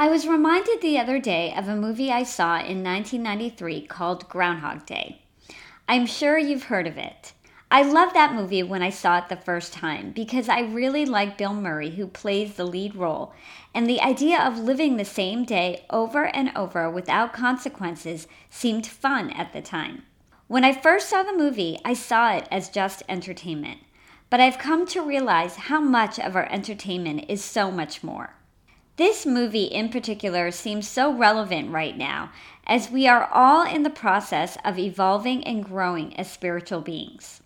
I was reminded the other day of a movie I saw in 1993 called Groundhog Day. I'm sure you've heard of it. I loved that movie when I saw it the first time because I really like Bill Murray, who plays the lead role, and the idea of living the same day over and over without consequences seemed fun at the time. When I first saw the movie, I saw it as just entertainment, but I've come to realize how much of our entertainment is so much more. This movie in particular seems so relevant right now, as we are all in the process of evolving and growing as spiritual beings.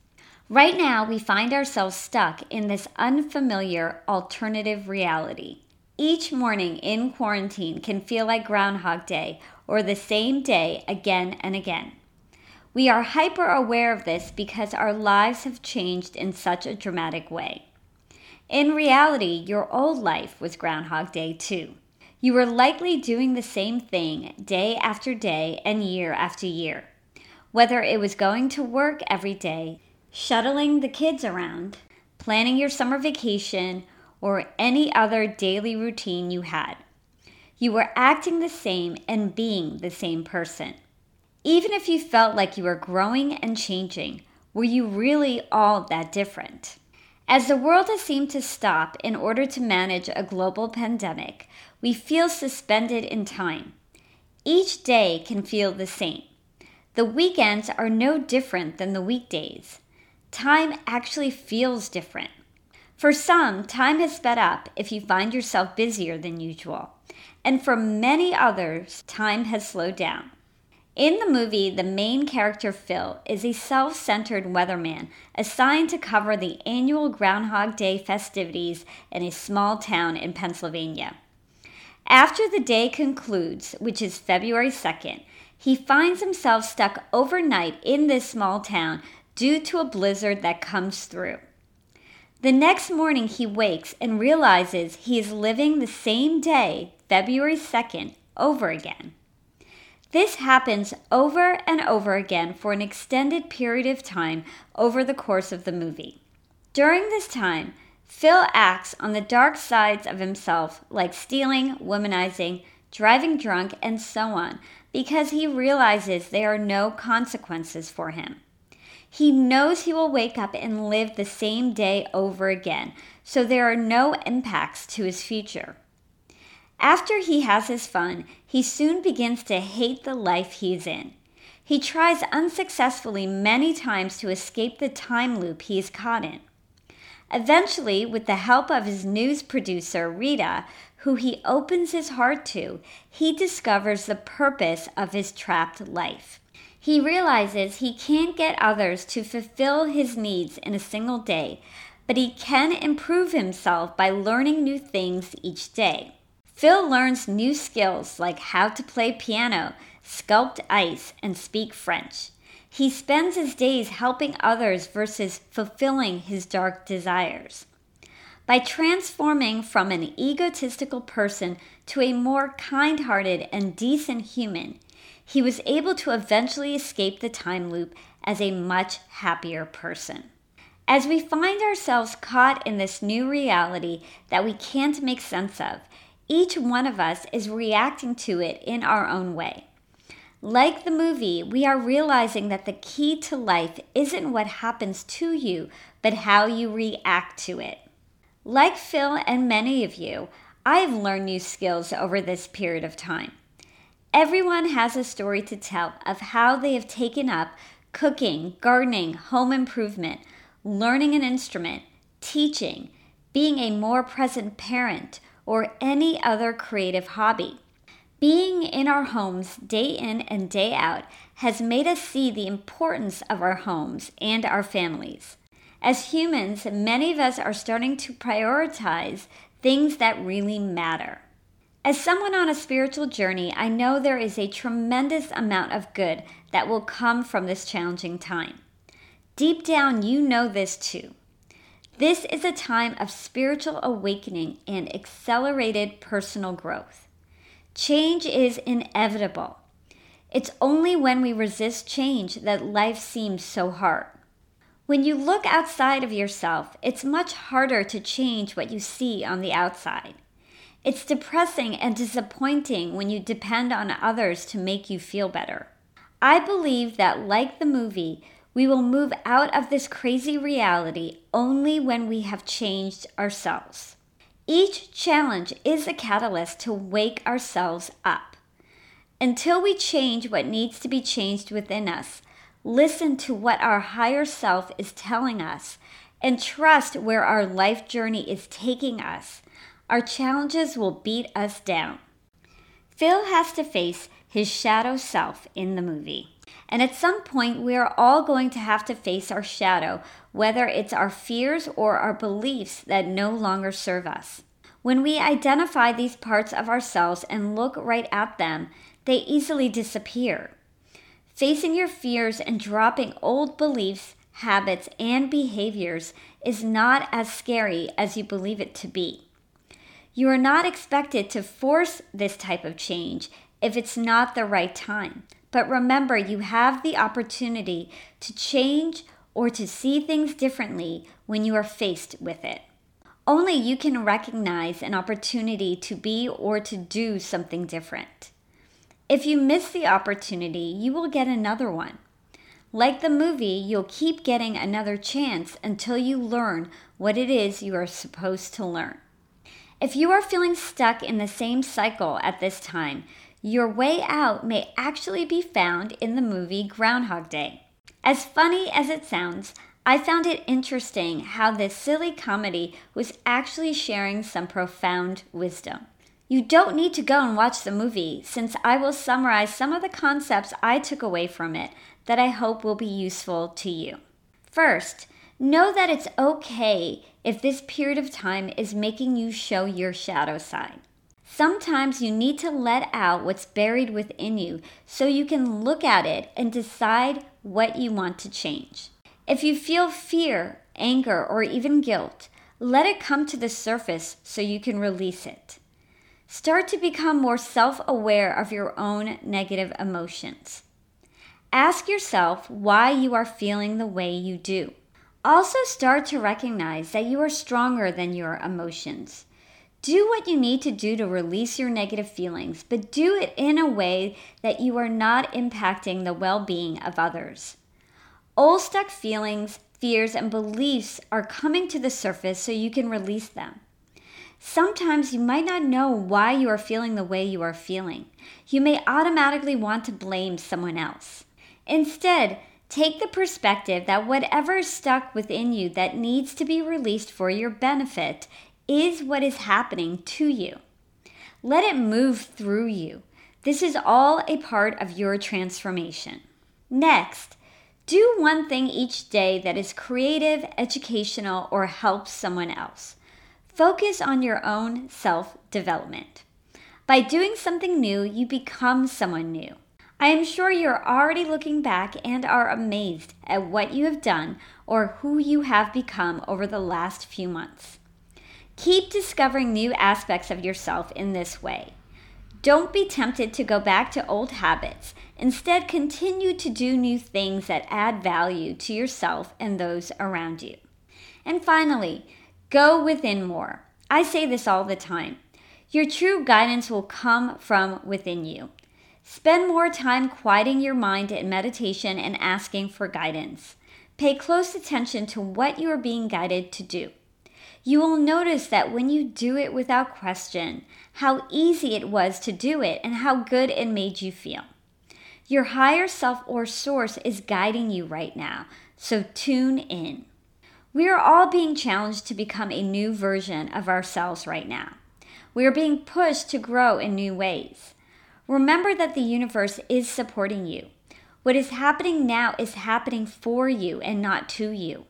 Right now, we find ourselves stuck in this unfamiliar alternative reality. Each morning in quarantine can feel like Groundhog Day or the same day again and again. We are hyper aware of this because our lives have changed in such a dramatic way. In reality, your old life was Groundhog Day too. You were likely doing the same thing day after day and year after year. Whether it was going to work every day, shuttling the kids around, planning your summer vacation, or any other daily routine you had, you were acting the same and being the same person. Even if you felt like you were growing and changing, were you really all that different? As the world has seemed to stop in order to manage a global pandemic, we feel suspended in time. Each day can feel the same. The weekends are no different than the weekdays. Time actually feels different. For some, time has sped up if you find yourself busier than usual, and for many others, time has slowed down. In the movie, the main character, Phil, is a self-centered weatherman assigned to cover the annual Groundhog Day festivities in a small town in Pennsylvania. After the day concludes, which is February 2nd, he finds himself stuck overnight in this small town due to a blizzard that comes through. The next morning, he wakes and realizes he is living the same day, February 2nd, over again. This happens over and over again for an extended period of time over the course of the movie. During this time, Phil acts on the dark sides of himself, like stealing, womanizing, driving drunk, and so on, because he realizes there are no consequences for him. He knows he will wake up and live the same day over again, so there are no impacts to his future. After he has his fun, he soon begins to hate the life he's in. He tries unsuccessfully many times to escape the time loop he's caught in. Eventually, with the help of his news producer, Rita, who he opens his heart to, he discovers the purpose of his trapped life. He realizes he can't get others to fulfill his needs in a single day, but he can improve himself by learning new things each day. Phil learns new skills like how to play piano, sculpt ice, and speak French. He spends his days helping others versus fulfilling his dark desires. By transforming from an egotistical person to a more kind-hearted and decent human, he was able to eventually escape the time loop as a much happier person. As we find ourselves caught in this new reality that we can't make sense of, each one of us is reacting to it in our own way. Like the movie, we are realizing that the key to life isn't what happens to you, but how you react to it. Like Phil and many of you, I've learned new skills over this period of time. Everyone has a story to tell of how they have taken up cooking, gardening, home improvement, learning an instrument, teaching, being a more present parent, or any other creative hobby. Being in our homes day in and day out has made us see the importance of our homes and our families. As humans, many of us are starting to prioritize things that really matter. As someone on a spiritual journey, I know there is a tremendous amount of good that will come from this challenging time. Deep down, you know this too. This is a time of spiritual awakening and accelerated personal growth. Change is inevitable. It's only when we resist change that life seems so hard. When you look outside of yourself, it's much harder to change what you see on the outside. It's depressing and disappointing when you depend on others to make you feel better. I believe that, like the movie, we will move out of this crazy reality only when we have changed ourselves. Each challenge is a catalyst to wake ourselves up. Until we change what needs to be changed within us, listen to what our higher self is telling us, and trust where our life journey is taking us, our challenges will beat us down. Phil has to face his shadow self in the movie. And at some point, we are all going to have to face our shadow, whether it's our fears or our beliefs that no longer serve us. When we identify these parts of ourselves and look right at them, they easily disappear. Facing your fears and dropping old beliefs, habits, and behaviors is not as scary as you believe it to be. You are not expected to force this type of change if it's not the right time. But remember, you have the opportunity to change or to see things differently when you are faced with it. Only you can recognize an opportunity to be or to do something different. If you miss the opportunity, you will get another one. Like the movie, you'll keep getting another chance until you learn what it is you are supposed to learn. If you are feeling stuck in the same cycle at this time, your way out may actually be found in the movie Groundhog Day. As funny as it sounds, I found it interesting how this silly comedy was actually sharing some profound wisdom. You don't need to go and watch the movie, since I will summarize some of the concepts I took away from it that I hope will be useful to you. First, know that it's okay if this period of time is making you show your shadow side. Sometimes you need to let out what's buried within you so you can look at it and decide what you want to change. If you feel fear, anger, or even guilt, let it come to the surface so you can release it. Start to become more self-aware of your own negative emotions. Ask yourself why you are feeling the way you do. Also start to recognize that you are stronger than your emotions. Do what you need to do to release your negative feelings, but do it in a way that you are not impacting the well-being of others. Old stuck feelings, fears, and beliefs are coming to the surface so you can release them. Sometimes you might not know why you are feeling the way you are feeling. You may automatically want to blame someone else. Instead, take the perspective that whatever is stuck within you that needs to be released for your benefit is what is happening to you. Let it move through you. This is all a part of your transformation. Next, do one thing each day that is creative, educational, or helps someone else. Focus on your own self-development. By doing something new, you become someone new. I am sure you're already looking back and are amazed at what you have done or who you have become over the last few months. Keep discovering new aspects of yourself in this way. Don't be tempted to go back to old habits. Instead, continue to do new things that add value to yourself and those around you. And finally, go within more. I say this all the time. Your true guidance will come from within you. Spend more time quieting your mind in meditation and asking for guidance. Pay close attention to what you are being guided to do. You will notice that when you do it without question, how easy it was to do it and how good it made you feel. Your higher self or source is guiding you right now, so tune in. We are all being challenged to become a new version of ourselves right now. We are being pushed to grow in new ways. Remember that the universe is supporting you. What is happening now is happening for you and not to you.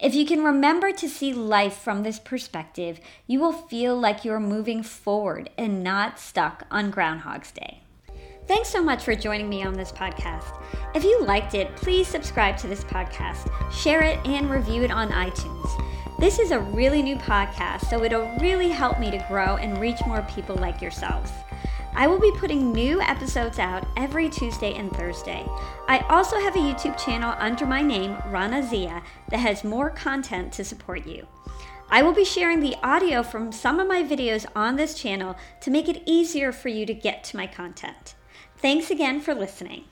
If you can remember to see life from this perspective, you will feel like you're moving forward and not stuck on Groundhog's Day. Thanks so much for joining me on this podcast. If you liked it, please subscribe to this podcast, share it, and review it on iTunes. This is a really new podcast, so it'll really help me to grow and reach more people like yourselves. I will be putting new episodes out every Tuesday and Thursday. I also have a YouTube channel under my name, Rana Zia, that has more content to support you. I will be sharing the audio from some of my videos on this channel to make it easier for you to get to my content. Thanks again for listening.